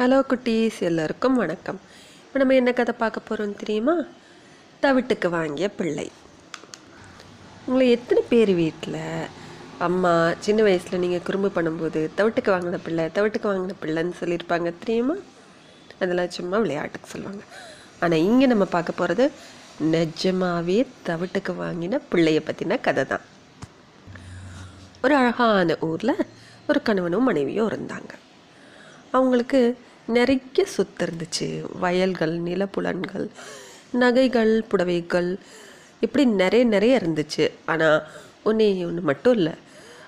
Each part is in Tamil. ஹலோ குட்டீஸ், எல்லோருக்கும் வணக்கம். இப்போ நம்ம என்ன கதை பார்க்க போகிறோம்னு தெரியுமா? தவிட்டுக்கு வாங்கிய பிள்ளை. உங்களை எத்தனை பேர் வீட்டில் அம்மா சின்ன வயசில் நீங்கள் குறும்பு பண்ணும்போது தவிட்டுக்கு வாங்கின பிள்ளை தவிட்டுக்கு வாங்கின பிள்ளைன்னு சொல்லியிருப்பாங்க தெரியுமா? அதெல்லாம் சும்மா விளையாட்டுக்கு சொல்லுவாங்க. ஆனால் இங்கே நம்ம பார்க்க போகிறது நிஜமாகவே தவிட்டுக்கு வாங்கின பிள்ளையை பற்றின கதை தான். ஒரு அழகான ஊரில் ஒரு கணவனும் மனைவியும் இருந்தாங்க. அவங்களுக்கு நிறைய சொத்து இருந்துச்சு. வயல்கள், நிலப்புலன்கள், நகைகள், புடவைகள், இப்படி நிறைய இருந்துச்சு. ஆனால் ஒன்று மட்டும் இல்லை,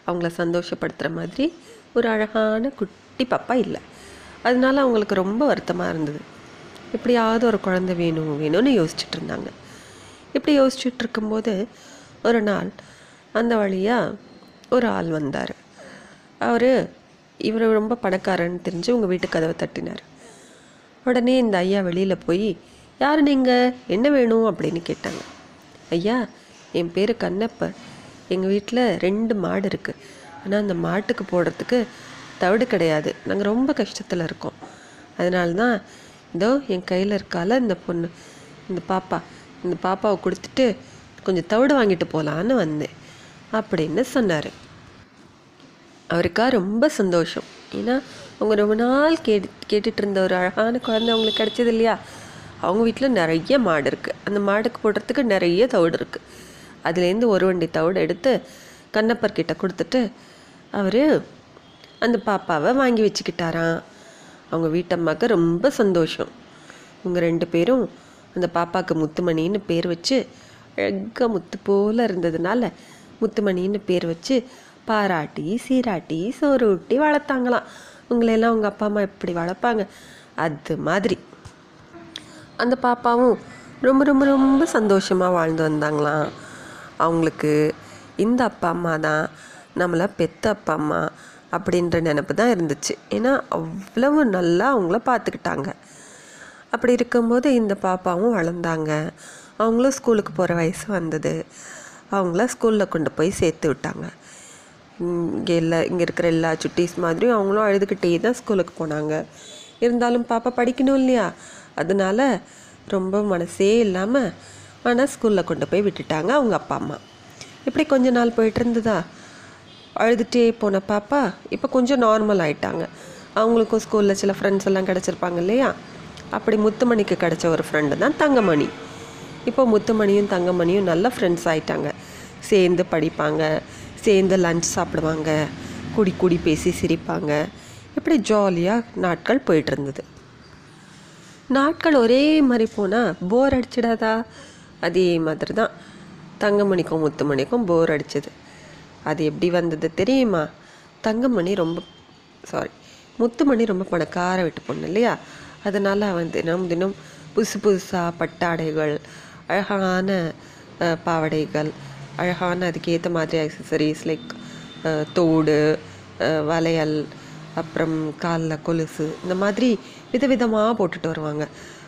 அவங்கள சந்தோஷப்படுத்துகிற மாதிரி ஒரு அழகான குட்டி பாப்பா இல்லை. அதனால அவங்களுக்கு ரொம்ப வருத்தமாக இருந்தது. எப்படியாவது ஒரு குழந்தை வேணும்னு யோசிச்சுட்டு இருந்தாங்க. இப்படி யோசிச்சுட்டு இருக்கும்போது ஒரு நாள் அந்த வழியாக ஒரு ஆள் வந்தார். அவர் இவர் ரொம்ப பணக்காரன்னு தெரிஞ்சு உங்கள் வீட்டு கதவை தட்டினார். உடனே இந்த ஐயா வெளியில் போய், யார் நீங்கள், என்ன வேணும் அப்படின்னு கேட்டாங்க. ஐயா, என் பேர் கண்ணப்பர், எங்கள் வீட்டில் 2 மாடு இருக்குது. ஆனால் அந்த மாட்டுக்கு போடுறதுக்கு தவிடு கிடையாது. நாங்கள் ரொம்ப கஷ்டத்தில் இருக்கோம். அதனால்தான் இதோ என் கையில் இருக்கால இந்த பொண்ணு, இந்த பாப்பாவை கொடுத்துட்டு கொஞ்சம் தவிடு வாங்கிட்டு போகலான்னு வந்தேன் அப்படின்னு சொன்னார். அவருக்கா ரொம்ப சந்தோஷம். ஏன்னா அவங்க ரொம்ப நாள் கேட்டுட்டு இருந்த ஒரு அழகான குழந்தை அவங்களுக்கு கிடச்சது இல்லையா? அவங்க வீட்டில் நிறைய மாடு இருக்குது. அந்த மாடுக்கு போடுறதுக்கு நிறைய தவிடு இருக்குது. அதுலேருந்து ஒரு வண்டி தவிடு எடுத்து கண்ணப்பர்கிட்ட கொடுத்துட்டு அவர் அந்த பாப்பாவை வாங்கி வச்சுக்கிட்டாராம். அவங்க வீட்டம்மாவுக்கு ரொம்ப சந்தோஷம். இவங்க 2 பேரும் அந்த பாப்பாவுக்கு முத்துமணின்னு பேர் வச்சு, அழகாக முத்து போல் இருந்ததுனால முத்துமணின்னு பேர் வச்சு பாராட்டி சீராட்டி சோறு ஊட்டி வளர்த்தாங்களாம். உங்களையெல்லாம் உங்கள் அப்பா அம்மா எப்படி வளர்ப்பாங்க அது மாதிரி அந்த பாப்பாவும் ரொம்ப ரொம்ப ரொம்ப சந்தோஷமாக வாழ்ந்து வந்தாங்களாம். அவங்களுக்கு இந்த அப்பா அம்மா தான் நம்மளை பெத்த அப்பா அம்மா அப்படின்ற நினப்பு தான் இருந்துச்சு. ஏன்னா அவ்வளவு நல்லா அவங்கள பார்த்துக்கிட்டாங்க. அப்படி இருக்கும்போது இந்த பாப்பாவும் வளர்ந்தாங்க. அவங்களும் ஸ்கூலுக்கு போகிற வயசு வந்தது. அவங்கள ஸ்கூலில் கொண்டு போய் சேர்த்து விட்டாங்க. இங்கே இருக்கிற எல்லா சுட்டீஸ் மாதிரியும் அவங்களும் அழுதுகிட்டே தான் ஸ்கூலுக்கு போனாங்க. இருந்தாலும் பாப்பா படிக்கணும் இல்லையா? அதனால ரொம்ப மனசே இல்லாமல் ஆனால் ஸ்கூலில் கொண்டு போய் விட்டுட்டாங்க அவங்க அப்பா அம்மா. இப்படி கொஞ்ச நாள் போயிட்டு இருந்ததா அழுதுகிட்டே போன பாப்பா இப்போ கொஞ்சம் நார்மல் ஆகிட்டாங்க. அவங்களுக்கும் ஸ்கூலில் சில ஃப்ரெண்ட்ஸ் எல்லாம் கிடச்சிருப்பாங்க இல்லையா? அப்படி முத்துமணிக்கு கிடச்ச ஒரு ஃப்ரெண்டு தான் தங்கமணி. இப்போ முத்துமணியும் தங்கமணியும் நல்ல ஃப்ரெண்ட்ஸ் ஆகிட்டாங்க. சேர்ந்து படிப்பாங்க, சேர்ந்து லஞ்ச் சாப்பிடுவாங்க, கூடி பேசி சிரிப்பாங்க. இப்படி ஜாலியாக நாட்கள் போயிட்டு இருந்தது. நாட்கள் ஒரே மாதிரி போனால் போர் அடிச்சிடாதா? அதே மாதிரி தான் தங்கமணிக்கும் முத்துமணிக்கும் போர் அடிச்சது. அது எப்படி வந்தது தெரியுமா? முத்துமணி ரொம்ப பணக்கார விட்டு பொண்ணு இல்லையா? அதனால் அவன் தினம் புதுசாக பட்டாடைகள், அழகான பாவடைகள், அழகான அதுக்கேற்ற மாதிரி ஆக்சசரிஸ், லைக் தோடு, வளையல், அப்புறம் காலில் கொலுசு, இந்த மாதிரி விதவிதமாக போட்டுட்டு வருவாங்க.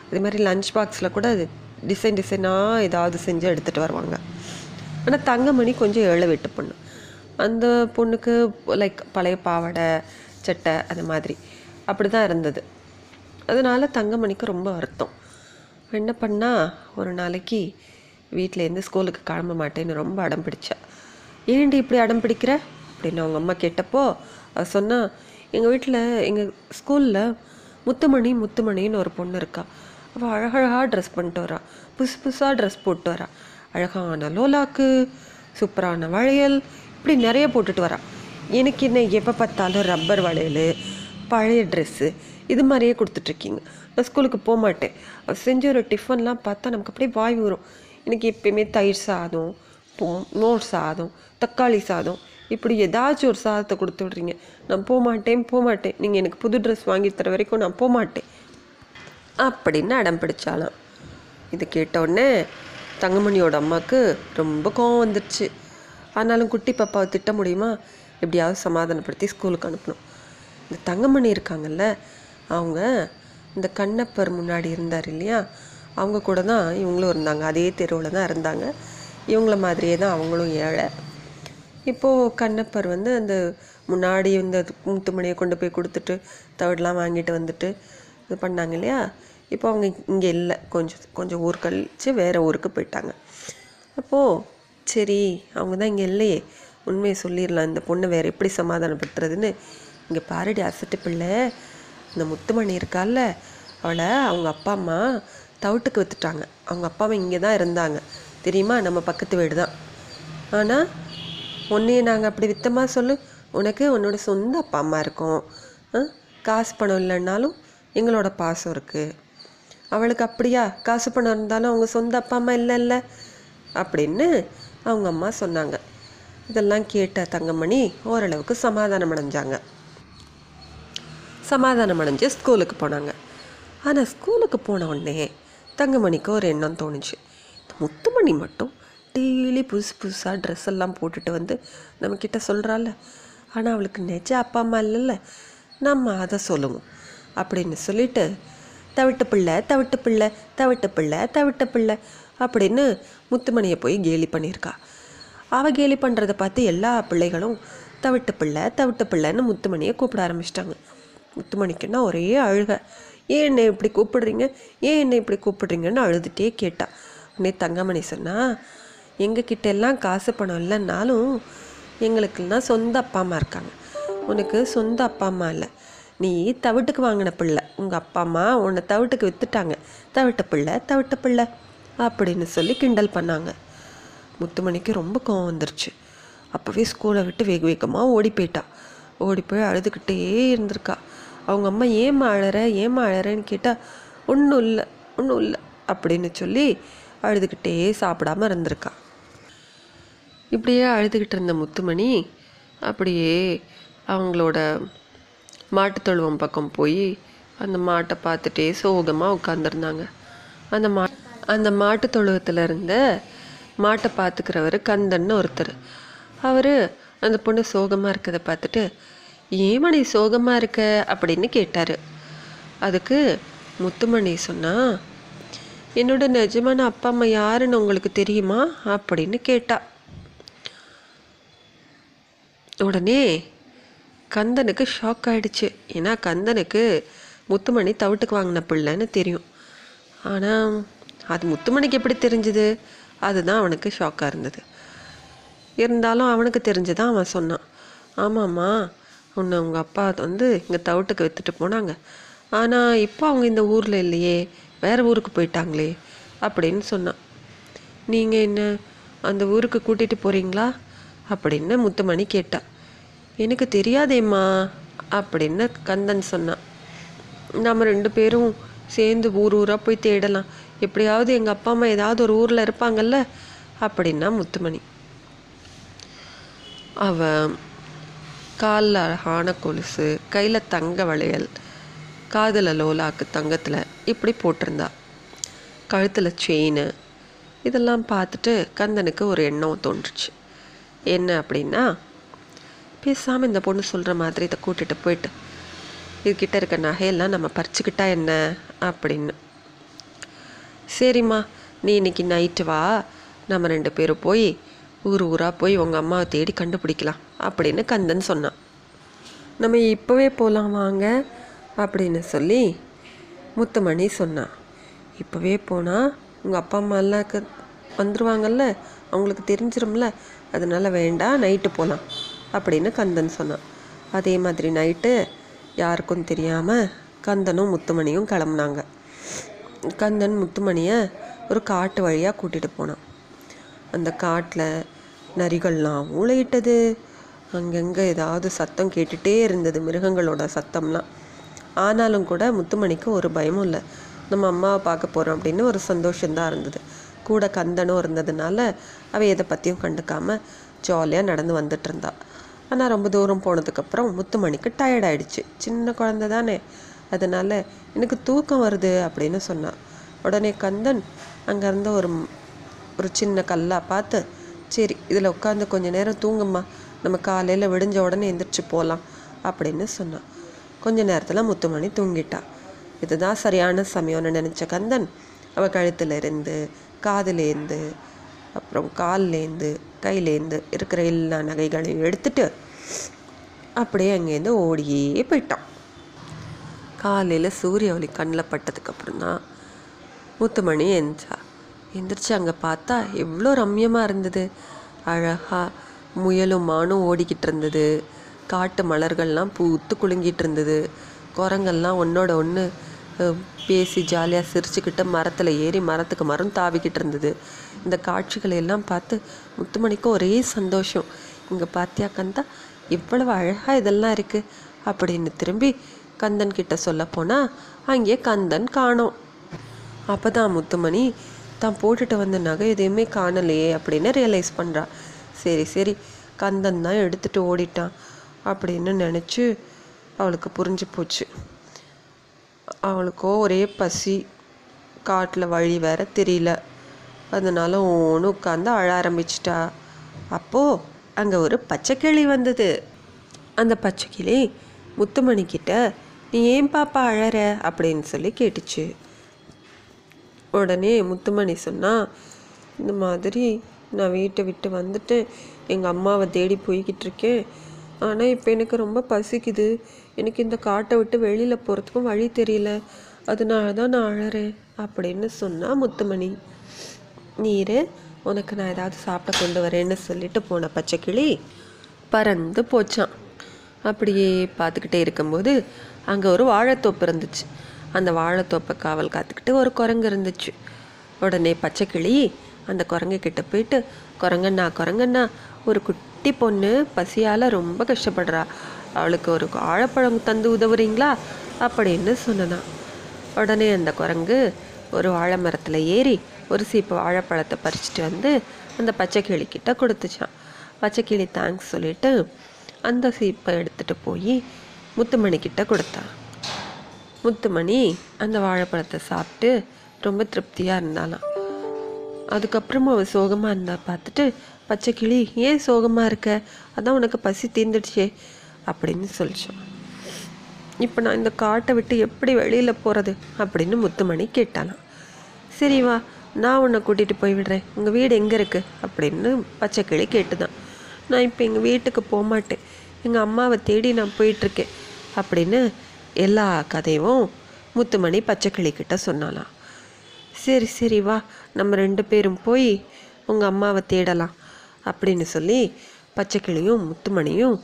அதே மாதிரி லஞ்ச் பாக்ஸில் கூட அது டிசைனாக ஏதாவது செஞ்சு எடுத்துகிட்டு வருவாங்க. ஆனால் தங்கமணி கொஞ்சம் ஏழை விட்டு பொண்ணு. அந்த பொண்ணுக்கு லைக் பழைய பாவடை சட்டை அந்த மாதிரி அப்படி தான் இருந்தது. அதனால் தங்கமணிக்கு ரொம்ப வருத்தம். என்ன பண்ணால், ஒரு நாளைக்கு வீட்டிலேருந்து ஸ்கூலுக்கு கிளம்ப மாட்டேன்னு ரொம்ப அடம் பிடிச்சா. ஏன்டி இப்படி அடம் பிடிக்கிற அப்படின்னு அவங்க அம்மா கேட்டப்போ அவ சொன்னால், எங்கள் ஸ்கூலில் முத்துமணின்னு ஒரு பொண்ணு இருக்கா. அவள் அழகழகாக ட்ரெஸ் பண்ணிட்டு வரா, புதுசாக ட்ரெஸ் போட்டு வரா, அழகான லோலாக்கு, சூப்பரான வளையல், இப்படி நிறைய போட்டுட்டு வரா. எனக்கு என்ன எப்போ பார்த்தாலும் ரப்பர் வளையல், பழைய ட்ரெஸ்ஸு, இது மாதிரியே கொடுத்துட்ருக்கீங்க. நான் ஸ்கூலுக்கு போக மாட்டேன். அவள் செஞ்ச ஒரு டிஃபன்லாம் பார்த்தா நமக்கு அப்படியே வாய் ஊறும். எனக்கு எப்பயுமே தயிர் சாதம், மோர் சாதம், தக்காளி சாதம், இப்படி ஏதாச்சும் ஒரு சாதத்தை கொடுத்து விட்றீங்க. நான் போகமாட்டேன். நீங்கள் எனக்கு புது ட்ரெஸ் வாங்கி தர வரைக்கும் நான் போகமாட்டேன் அப்படின்னு அடம் பிடிச்சாலாம். இது கேட்டோடனே தங்கமணியோட அம்மாவுக்கு ரொம்ப கோவம் வந்துடுச்சு. ஆனாலும் குட்டி பாப்பாவை திட்ட முடியுமா? எப்படியாவது சமாதானப்படுத்தி ஸ்கூலுக்கு அனுப்பணும். இந்த தங்கமணி இருக்காங்கல்ல, அவங்க இந்த கண்ணப்பர் முன்னாடி இருந்தார் இல்லையா, அவங்க கூட தான் இவங்களும் இருந்தாங்க. அதே தெருவில் தான் இருந்தாங்க. இவங்கள மாதிரியே தான் அவங்களும் ஏழை. இப்போது கண்ணப்பர் வந்து அந்த முன்னாடி இந்த முத்துமணியை கொண்டு போய் கொடுத்துட்டு தவிடெலாம் வாங்கிட்டு வந்துட்டு இது பண்ணாங்க இல்லையா. இப்போ அவங்க இங்கே இல்லை, கொஞ்சம் ஊர் கழிச்சு வேறு ஊருக்கு போயிட்டாங்க. அப்போது சரி அவங்க தான் இங்கே இல்லையே, உண்மையை சொல்லிடலாம், இந்த பொண்ணை வேறு எப்படி சமாதானப்படுத்துறதுன்னு, இங்கே பாரடி அசட்டு பிள்ளை இந்த முத்துமணி இருக்கால அவளை அவங்க அப்பா அம்மா தவிட்டுக்கு விற்றுட்டாங்க. அவங்க அப்பா அம்மா இங்கே தான் இருந்தாங்க தெரியுமா, நம்ம பக்கத்து வீடு தான். ஆனால் உன்னையே நாங்கள் அப்படி வித்தமாக சொல்லு, உனக்கு உன்னோட சொந்த அப்பா அம்மா இருக்கும், காசு பணம் இல்லைன்னாலும் எங்களோட பாசம் இருக்குது அவளுக்கு. அப்படியா, காசு பணம் இருந்தாலும் அவங்க சொந்த அப்பா அம்மா இல்லைல்ல அப்படின்னு அவங்க அம்மா சொன்னாங்க. இதெல்லாம் கேட்ட தங்கமணி ஓரளவுக்கு சமாதானம் அடைஞ்சாங்க. சமாதானம் அடைஞ்சு ஸ்கூலுக்கு போனாங்க. ஆனால் ஸ்கூலுக்கு போன உடனே தங்கமணிக்கு ஒரு எண்ணம் தோணுச்சு, முத்துமணி மட்டும் டெய்லி புதுசு புதுசாக ட்ரெஸ் எல்லாம் போட்டுட்டு வந்து நம்மக்கிட்ட சொல்கிறாள், ஆனால் அவளுக்கு நிஜ அப்பா அம்மா இல்லைல்ல, நம்ம அதை சொல்லுவோம் அப்படின்னு சொல்லிட்டு தவிட்டு பிள்ளை அப்படின்னு முத்துமணியை போய் கேலி பண்ணியிருக்கா. அவள் கேலி பண்ணுறதை பார்த்து எல்லா பிள்ளைகளும் தவிட்டு பிள்ளைன்னு முத்துமணியை கூப்பிட ஆரம்பிச்சிட்டாங்க. முத்துமணிக்குன்னா ஒரே அழுகை, ஏன் என்னை இப்படி கூப்பிடுறீங்க அழுதுகிட்டே கேட்டா. உடனே தங்கமணி சொன்னால், எங்ககிட்ட எல்லாம் காசு பணம் இல்லைன்னாலும் எங்களுக்குலாம் சொந்த அப்பா அம்மா இருக்காங்க, உனக்கு சொந்த அப்பா அம்மா இல்லை, நீ தவிட்டுக்கு வாங்கின பிள்ளை, உங்கள் அப்பா அம்மா உன்னை தவிட்டுக்கு விற்றுட்டாங்க, தவிட்டு பிள்ளை அப்படின்னு சொல்லி கிண்டல் பண்ணாங்க. முத்துமணிக்கு ரொம்ப கோவம் வந்துருச்சு. அப்போவே ஸ்கூலை விட்டு வேகமாக ஓடி போயிட்டா. ஓடி போய் அழுதுகிட்டே இருந்திருக்கா. அவங்க அம்மா ஏமா அழறேன்னு கேட்டால், ஒன்றும் இல்லை அப்படின்னு சொல்லி அழுதுகிட்டே சாப்பிடாமல் இருந்திருக்கா. இப்படியே அழுதுகிட்டு இருந்த முத்துமணி அப்படியே அவங்களோட மாட்டு தொழுவம் பக்கம் போய் அந்த மாட்டை பார்த்துட்டே சோகமாக உட்காந்துருந்தாங்க. அந்த மாட்டு தொழுவத்தில் இருந்த மாட்டை பார்த்துக்கிறவர் கந்தன்னு ஒருத்தர். அவர் அந்த பொண்ணு சோகமாக இருக்கிறத பார்த்துட்டு, ஏமணி சோகமாக இருக்க அப்படின்னு கேட்டார். அதுக்கு முத்துமணி சொன்னால், என்னோட நிஜமான அப்பா அம்மா யாருன்னு உங்களுக்கு தெரியுமா அப்படின்னு கேட்டா. உடனே கந்தனுக்கு ஷாக் ஆகிடுச்சு. ஏன்னா கந்தனுக்கு முத்துமணி தவிட்டுக்கு வாங்கின பிள்ளைன்னு தெரியும். ஆனால் அது முத்துமணிக்கு எப்படி தெரிஞ்சுது, அதுதான் அவனுக்கு ஷாக்காக இருந்தது. இருந்தாலும் அவனுக்கு தெரிஞ்சுதான் அவன் சொன்னான், ஆமாம்மா உன்னை அவங்க அப்பா வந்து இங்கே தவிட்டுக்கு விற்றுட்டு போனாங்க, ஆனால் இப்போ அவங்க இந்த ஊரில் இல்லையே, வேறு ஊருக்கு போயிட்டாங்களே அப்படின்னு சொன்னான். நீங்கள் என்ன அந்த ஊருக்கு கூட்டிகிட்டு போகிறீங்களா அப்படின்னு முத்துமணி கேட்டா. எனக்கு தெரியாதேம்மா அப்படின்னு கந்தன் சொன்னான். நம்ம 2 பேரும் சேர்ந்து ஊராக போய் தேடலாம், எப்படியாவது எங்கள் அப்பா அம்மா ஏதாவது ஒரு ஊரில் இருப்பாங்கல்ல அப்படின்னா முத்துமணி. அவன் காலில் அழகான கொலுசு, கையில் தங்க வளையல், காதில் லோலாக்கு தங்கத்தில் இப்படி போட்டிருந்தா, கழுத்தில் செயின். இதெல்லாம் பார்த்துட்டு கந்தனுக்கு ஒரு எண்ணம் தோன்றுச்சு. என்ன அப்படின்னா, பேசாமல் இந்த பொண்ணு சொல்கிற மாதிரி இதை கூட்டிகிட்டு போயிட்டு இதுக்கிட்ட இருக்க நகையெல்லாம் நம்ம பறிச்சுக்கிட்டா என்ன அப்படின்னு. சரிம்மா நீ இன்னைக்கு நைட்டு வா, நம்ம 2 பேரும் போய் ஊராக போய் உங்கள் அம்மாவை தேடி கண்டுபிடிக்கலாம் அப்படின்னு கந்தன் சொன்னான். நம்ம இப்போவே போகலாம் வாங்க அப்படின்னு சொல்லி முத்துமணி சொன்னான். இப்போவே போனால் உங்கள் அப்பா அம்மா எல்லாம் வந்துடுவாங்கல்ல, அவங்களுக்கு தெரிஞ்சிரும்ல, அதனால் வேண்டாம் நைட்டு போகலாம் அப்படின்னு கந்தன் சொன்னான். அதே மாதிரி நைட்டு யாருக்கும் தெரியாமல் கந்தனும் முத்துமணியும் கிளம்புனாங்க. கந்தன் முத்துமணியை ஒரு காட்டு வழியாக கூட்டிகிட்டு போனான். அந்த காட்டில் நரிகள்லாம் ஊளையிட்டது, அங்கங்கே ஏதாவது சத்தம் கேட்டுகிட்டே இருந்தது, மிருகங்களோட சத்தம்லாம். ஆனாலும் கூட முத்துமணிக்கு ஒரு பயமும் இல்லை, நம்ம அம்மாவை பார்க்க போகிறோம் அப்படின்னு ஒரு சந்தோஷந்தான் இருந்தது. கூட கந்தனும் இருந்ததுனால அவள் எதை பற்றியும் கண்டுக்காமல் ஜாலியாக நடந்து வந்துட்டு இருந்தாள். ஆனால் ரொம்ப தூரம் போனதுக்கப்புறம் முத்துமணிக்கு டயர்ட் ஆகிடுச்சு. சின்ன குழந்தை தானே, அதனால் எனக்கு தூக்கம் வருது அப்படின்னு சொன்னான். உடனே கந்தன் அங்கேருந்து ஒரு சின்ன கல்லாக பார்த்து, சரி இதில் உட்காந்து கொஞ்சம் நேரம் தூங்கும்மா, நம்ம காலையில் விடிஞ்ச உடனே எந்திரிச்சு போகலாம் அப்படின்னு சொன்னான். கொஞ்ச நேரத்தில் முத்துமணி தூங்கிட்டா. இதுதான் சரியான சமயம்னு நினச்ச கந்தன் அவள் கழுத்துலேருந்து, காதுலேருந்து, அப்புறம் கால்லேருந்து கையிலேருந்து இருக்கிற எல்லா நகைகளையும் எடுத்துட்டு அப்படியே அங்கேருந்து ஓடியே போயிட்டான். காலையில் சூரிய ஒளி கண்ணில் பட்டதுக்கப்புறம் தான் முத்துமணி எழுந்திரிச்சா. எந்திரிச்சு அங்கே பார்த்தா எவ்வளோ ரம்யமாக இருந்தது. அழகாக முயலும் மானும் ஓடிக்கிட்டு இருந்தது, காட்டு மலர்கள்லாம் பூத்து குலுங்கிட்டு இருந்தது, குரங்கள்லாம் ஒன்றோட ஒன்று பேசி ஜாலியாக சிரிச்சுக்கிட்டு மரத்தில் ஏறி மரத்துக்கு மரம் தாவிக்கிட்டு இருந்தது. இந்த காட்சிகளையெல்லாம் பார்த்து முத்துமணிக்கு ஒரே சந்தோஷம். இங்கே பார்த்தியா கந்தா, எவ்வளவு அழகாக இதெல்லாம் இருக்குது அப்படின்னு திரும்பி கந்தன் கிட்ட சொல்ல போனால் அங்கேயே கந்தன் காணோம். அப்போ தான் முத்துமணி தான் போட்டுட்டு வந்த நகை எதையுமே காணலையே அப்படின்னு ரியலைஸ் பண்ணுறா. சரி சரி கந்தன் தான் எடுத்துகிட்டு ஓடிட்டான் அப்படின்னு நினச்சி அவளுக்கு புரிஞ்சு போச்சு. அவளுக்கோ ஒரே பசி, காட்டில் வழி வேற தெரியல, அதனால ஒன்று உட்காந்து அழ ஆரம்பிச்சிட்டா. அப்போது அங்கே ஒரு பச்சைக்கிளி வந்தது. அந்த பச்சைக்கிளி முத்துமணிக்கிட்ட நீ ஏன் பாப்பா அழற அப்படின்னு சொல்லி கேட்டுச்சு. உடனே முத்துமணி சொன்னால், இந்த மாதிரி நான் வீட்டை விட்டு வந்துட்டு எங்கள் அம்மாவை தேடி போய்கிட்டு இருக்கேன், ஆனால் இப்போ எனக்கு ரொம்ப பசிக்குது, எனக்கு இந்த காட்டை விட்டு வெளியில் போகிறதுக்கும் வழி தெரியல, அதனால தான் நான் அழறேன் அப்படின்னு சொன்னால் முத்துமணி. நீர் உனக்கு நான் ஏதாவது சாப்பிட கொண்டு வரேன்னு சொல்லிட்டு போன பச்சைக்கிளி பறந்து போச்சான். அப்படியே பார்த்துக்கிட்டே இருக்கும்போது அங்கே ஒரு வாழைத்தோப்பு இருந்துச்சு. அந்த வாழைத்தோப்பை காவல் காத்துக்கிட்டு ஒரு குரங்கு இருந்துச்சு. உடனே பச்சைக்கிளி அந்த குரங்குக்கிட்ட போயிட்டு, குரங்கண்ணா குரங்கண்ணா, ஒரு குட்டி பொண்ணு பசியால் ரொம்ப கஷ்டப்படுறா, அவளுக்கு ஒரு வாழைப்பழம் தந்து உதவுறீங்களா அப்படின்னு சொன்னான். உடனே அந்த குரங்கு ஒரு வாழை மரத்தில் ஏறி ஒரு சீப்பு வாழைப்பழத்தை பறிச்சுட்டு வந்து அந்த பச்சைக்கிளிக்கிட்ட கொடுத்துச்சான். பச்சைக்கிளி தேங்க்ஸ் சொல்லிவிட்டு அந்த சீப்பை எடுத்துகிட்டு போய் முத்துமணிக்கிட்ட கொடுத்தான். முத்துமணி அந்த வாழைப்பழத்தை சாப்பிட்டு ரொம்ப திருப்தியாக இருந்தாலாம். அதுக்கப்புறமா அவள் சோகமாக இருந்தால் பார்த்துட்டு பச்சைக்கிளி ஏன் சோகமாக இருக்க, அதான் உனக்கு பசி தீர்ந்துடுச்சே அப்படின்னு சொல்லிச்சான். இப்போ நான் இந்த காட்டை விட்டு எப்படி வெளியில் போகிறது அப்படின்னு முத்துமணி கேட்டாலாம். சரி வா, நான் உன்னை கூட்டிகிட்டு போய் விடுறேன், உங்கள் வீடு எங்கே இருக்குது அப்படின்னு பச்சைக்கிளி கேட்டுதான். நான் இப்போ எங்கள் வீட்டுக்கு போகமாட்டேன், எங்கள் அம்மாவை தேடி நான் போயிட்டுருக்கேன் அப்படின்னு எல்லா கதையும் முத்துமணி பச்சைக்கிளிக்கிட்ட சொன்னாலாம். சரி சரி வா, நம்ம ரெண்டு பேரும் போய் உங்கள் அம்மாவை தேடலாம் அப்படின்னு சொல்லி பச்சைக்கிளியும் முத்துமணியும்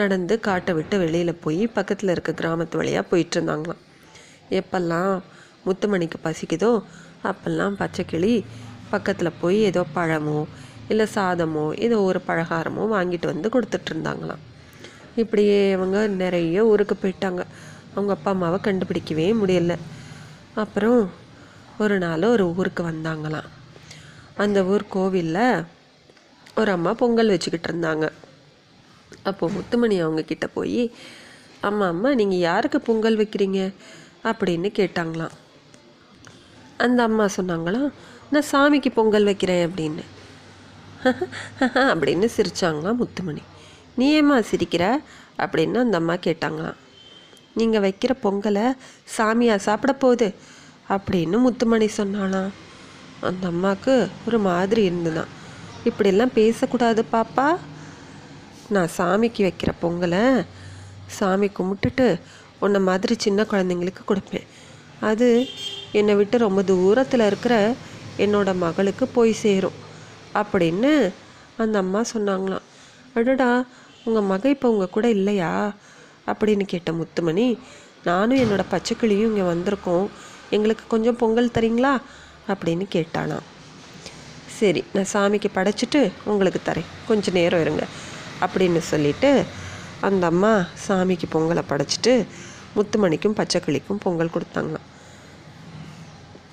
நடந்து காட்டை விட்டு வெளியில் போய் பக்கத்தில் இருக்க கிராமத்து வழியாக போயிட்டுருந்தாங்களாம். எப்பெல்லாம் முத்துமணிக்கு பசிக்குதோ அப்பெல்லாம் பச்சைக்கிளி பக்கத்தில் போய் ஏதோ பழமோ இல்லை சாதமோ ஏதோ ஒரு பலகாரமோ வாங்கிட்டு வந்து கொடுத்துட்ருந்தாங்களாம். இப்படியே அவங்க நிறைய ஊருக்கு போயிட்டாங்க. அவங்க அப்பா அம்மாவை கண்டுபிடிக்கவே முடியல. அப்புறம் ஒரு நாள் ஒரு ஊருக்கு வந்தாங்களாம். அந்த ஊர் கோவிலில் ஒரு அம்மா பொங்கல் வச்சுக்கிட்டு இருந்தாங்க. அப்போது முத்துமணி அவங்கக்கிட்ட போய், அம்மா அம்மா நீங்கள் யாருக்கு பொங்கல் வைக்கிறீங்க அப்படின்னு கேட்டாங்களாம். அந்த அம்மா சொன்னாங்களாம், நான் சாமிக்கு பொங்கல் வைக்கிறேன் அப்படின்னு அப்படின்னு சிரித்தாங்களாம் முத்துமணி. நீ ஏம்மா சிரிக்கிற அப்படின்னு அந்த அம்மா கேட்டாங்களாம். நீங்கள் வைக்கிற பொங்கலை சாமியாக சாப்பிட போகுது அப்படின்னு முத்துமணி சொன்னாலாம். அந்த அம்மாவுக்கு ஒரு மாதிரி இருந்துதான். இப்படிலாம் பேசக்கூடாது பாப்பா, நான் சாமிக்கு வைக்கிற பொங்கலை சாமி கும்பிட்டுட்டு உன்னை மாதிரி சின்ன குழந்தைங்களுக்கு கொடுப்பேன், அது என்னை விட்டு ரொம்ப தூரத்தில் இருக்கிற என்னோடய மகளுக்கு போய் சேரும் அப்படின்னு அந்த அம்மா சொன்னாங்களாம். அடடா, உங்கள் மக இப்போ உங்கள் கூட இல்லையா அப்படின்னு கேட்ட முத்துமணி, நானும் என்னோடய பச்சைக்கிளியும் இங்கே வந்திருக்கோம், எங்களுக்கு கொஞ்சம் பொங்கல் தரீங்களா அப்படின்னு கேட்டானாம். சரி, நான் சாமிக்கு படைச்சிட்டு உங்களுக்கு தரேன், கொஞ்சம் நேரம் இருங்க அப்படின்னு சொல்லிட்டு அந்த அம்மா சாமிக்கு பொங்கலை படைச்சிட்டு முத்துமணிக்கும் பச்சைக்கிளிக்கும் பொங்கல் கொடுத்தாங்களாம்.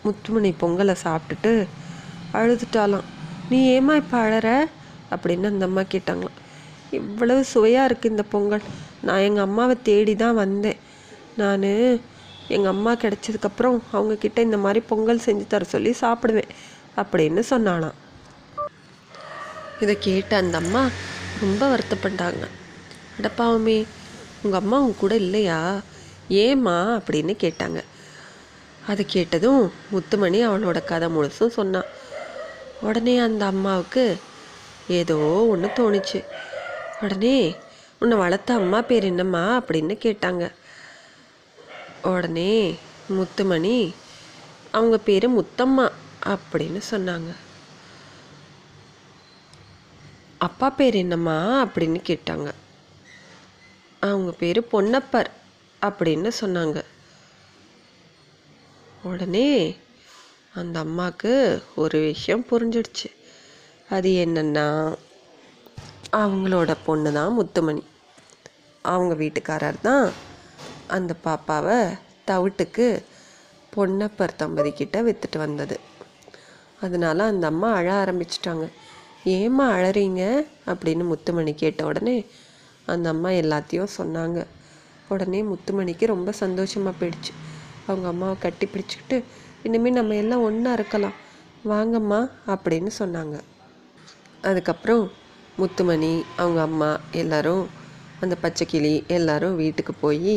முத்துமணி பொங்கலை சாப்பிட்டுட்டு அழுதுட்டாலாம். நீ ஏமா இப்போ அழற அப்படின்னு அந்த அம்மா கேட்டாங்களாம். இவ்வளவு சுவையாக இருக்குது இந்த பொங்கல், நான் எங்கள் அம்மாவை தேடி தான் வந்தேன், நான் எங்கள் அம்மா கிடச்சதுக்கப்புறம் அவங்கக்கிட்ட இந்த மாதிரி பொங்கல் செஞ்சு தர சொல்லி சாப்பிடுவேன் அப்படின்னு சொன்னானாம். இதை கேட்ட அந்த அம்மா ரொம்ப வருத்தப்பட்டாங்க. அடப்பாவுமே, உங்கள் அம்மா உங்க கூட இல்லையா, ஏம்மா அப்படின்னு கேட்டாங்க. அது கேட்டதும் முத்துமணி அவளோட கதை முழுசும் சொன்னான். உடனே அந்த அம்மாவுக்கு ஏதோ ஒன்று தோணுச்சு. உடனே உன்னை வளர்த்த அம்மா பேர் என்னம்மா அப்படின்னு கேட்டாங்க. உடனே முத்துமணி அவங்க பேர் முத்தம்மா அப்படின்னு சொன்னாங்க. அப்பா பேர் என்னம்மா அப்படின்னு கேட்டாங்க. அவங்க பேர் பொன்னப்பர் அப்படின்னு சொன்னாங்க. உடனே அந்த அம்மாவுக்கு ஒரு விஷயம் புரிஞ்சிடுச்சு. அது என்னன்னா, அவங்களோட பொண்ணு தான் முத்துமணி, அவங்க வீட்டுக்காரர் தான் அந்த பாப்பாவை தவிட்டுக்கு பொன்னப்பர் தம்பதிக்கிட்ட விற்றுட்டு வந்தது. அதனால அந்த அம்மா அழ ஆரம்பிச்சிட்டாங்க. ஏம்மா அழறீங்க அப்படின்னு முத்துமணி கேட்ட உடனே அந்த அம்மா எல்லாத்தையும் சொன்னாங்க. உடனே முத்துமணிக்கு ரொம்ப சந்தோஷமாக போயிடுச்சு. அவங்க அம்மாவை கட்டி பிடிச்சிக்கிட்டு இனிமேல் நம்ம எல்லாம் ஒன்றா இருக்கலாம் வாங்கம்மா அப்படின்னு சொன்னாங்க. அதுக்கப்புறம் முத்துமணி அவங்க அம்மா எல்லோரும் அந்த பச்சைக்கிளி எல்லோரும் வீட்டுக்கு போய்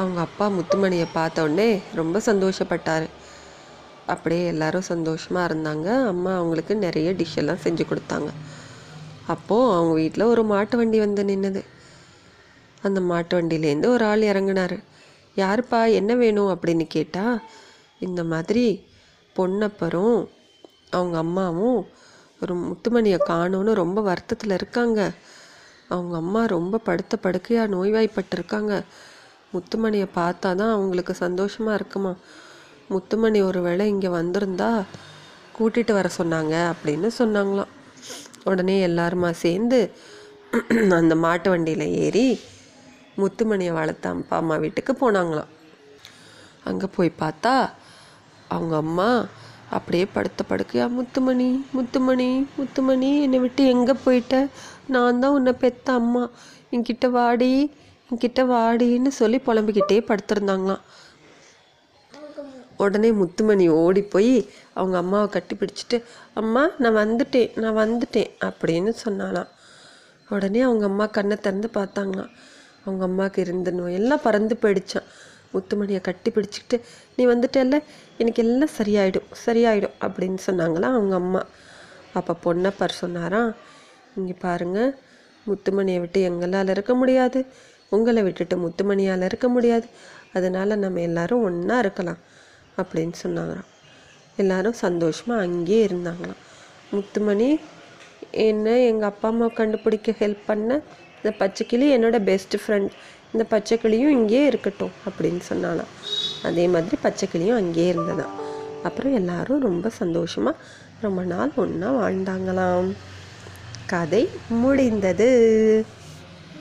அவங்க அப்பா முத்துமணியை பார்த்த உடனே ரொம்ப சந்தோஷப்பட்டார். அப்படியே எல்லோரும் சந்தோஷமாக இருந்தாங்க. அம்மா அவங்களுக்கு நிறைய டிஷ்ஷெல்லாம் செஞ்சு கொடுத்தாங்க. அப்போது அவங்க வீட்டில் ஒரு மாட்டு வண்டி வந்து நின்றுது. அந்த மாட்டு வண்டியிலேருந்து ஒரு ஆள் இறங்கினார். யாருப்பா என்ன வேணும் அப்படின்னு கேட்டால், இந்த மாதிரி பொன்னப்பரும் அவங்க அம்மாவும் ஒரு முத்துமணியை காணும்னு ரொம்ப வருத்தத்தில் இருக்காங்க. அவங்க அம்மா ரொம்ப படுத்த படுக்கையாக நோய்வாய்ப்பட்டிருக்காங்க. முத்துமணியை பார்த்தா தான் அவங்களுக்கு சந்தோஷமாக இருக்குமா. முத்துமணி ஒரு வேளை இங்கே வந்திருந்தா கூட்டிகிட்டு வர சொன்னாங்க அப்படின்னு சொன்னாங்களாம். உடனே எல்லாருமா சேர்ந்து அந்த மாட்டு வண்டியில் ஏறி முத்துமணியை வளர்த்த அப்பா அம்மா வீட்டுக்கு போனாங்களாம். அங்கே போய் பார்த்தா அவங்க அம்மா அப்படியே படுத்த படுக்கையா, முத்துமணி முத்துமணி முத்துமணி என்னை விட்டு எங்கே போயிட்ட, நான் தான் உன்னை பெத்த அம்மா, என்கிட்ட வாடி என்கிட்ட வாடின்னு சொல்லி புலம்பிக்கிட்டே படுத்திருந்தாங்களாம். உடனே முத்துமணி ஓடி போய் அவங்க அம்மாவை கட்டி பிடிச்சிட்டு, அம்மா நான் வந்துட்டேன் நான் வந்துட்டேன் அப்படின்னு சொன்னாலாம். உடனே அவங்க அம்மா கண்ணை திறந்து பார்த்தாங்களாம். அவங்க அம்மாவுக்கு இருந்த நோய் எல்லாம் பறந்து போயிடுச்சான். முத்துமணியை கட்டி பிடிச்சிக்கிட்டு, நீ வந்துட்டல்ல எனக்கு எல்லாம் சரியாயிடும் சரியாயிடும் அப்படின்னு சொன்னாங்களாம் அவங்க அம்மா. அப்போ பொன்னப்பர் சொன்னாராம், இங்கே பாருங்கள், முத்துமணியை விட்டு எங்களால் இருக்க முடியாது, உங்களை விட்டுட்டு முத்துமணியால் இருக்க முடியாது, அதனால் நம்ம எல்லோரும் ஒன்றா இருக்கலாம் அப்படின்னு சொன்னாங்களாம். எல்லாரும் சந்தோஷமாக அங்கேயே இருந்தாங்களாம். முத்துமணி என்ன எங்கள் அப்பா அம்மா கண்டுபிடிக்க ஹெல்ப் பண்ண, இந்த பச்சைக்கிளி என்னோடய பெஸ்ட் ஃப்ரெண்ட், இந்த பச்சைக்கிளியும் இங்கேயே இருக்கட்டும் அப்படின்னு சொன்னாலாம். அதே மாதிரி பச்சைக்கிளியும் அங்கேயே இருந்ததாம். அப்புறம் எல்லாரும் ரொம்ப சந்தோஷமாக ரொம்ப நாள் ஒன்றா வாழ்ந்தாங்களாம். கதை முடிந்தது.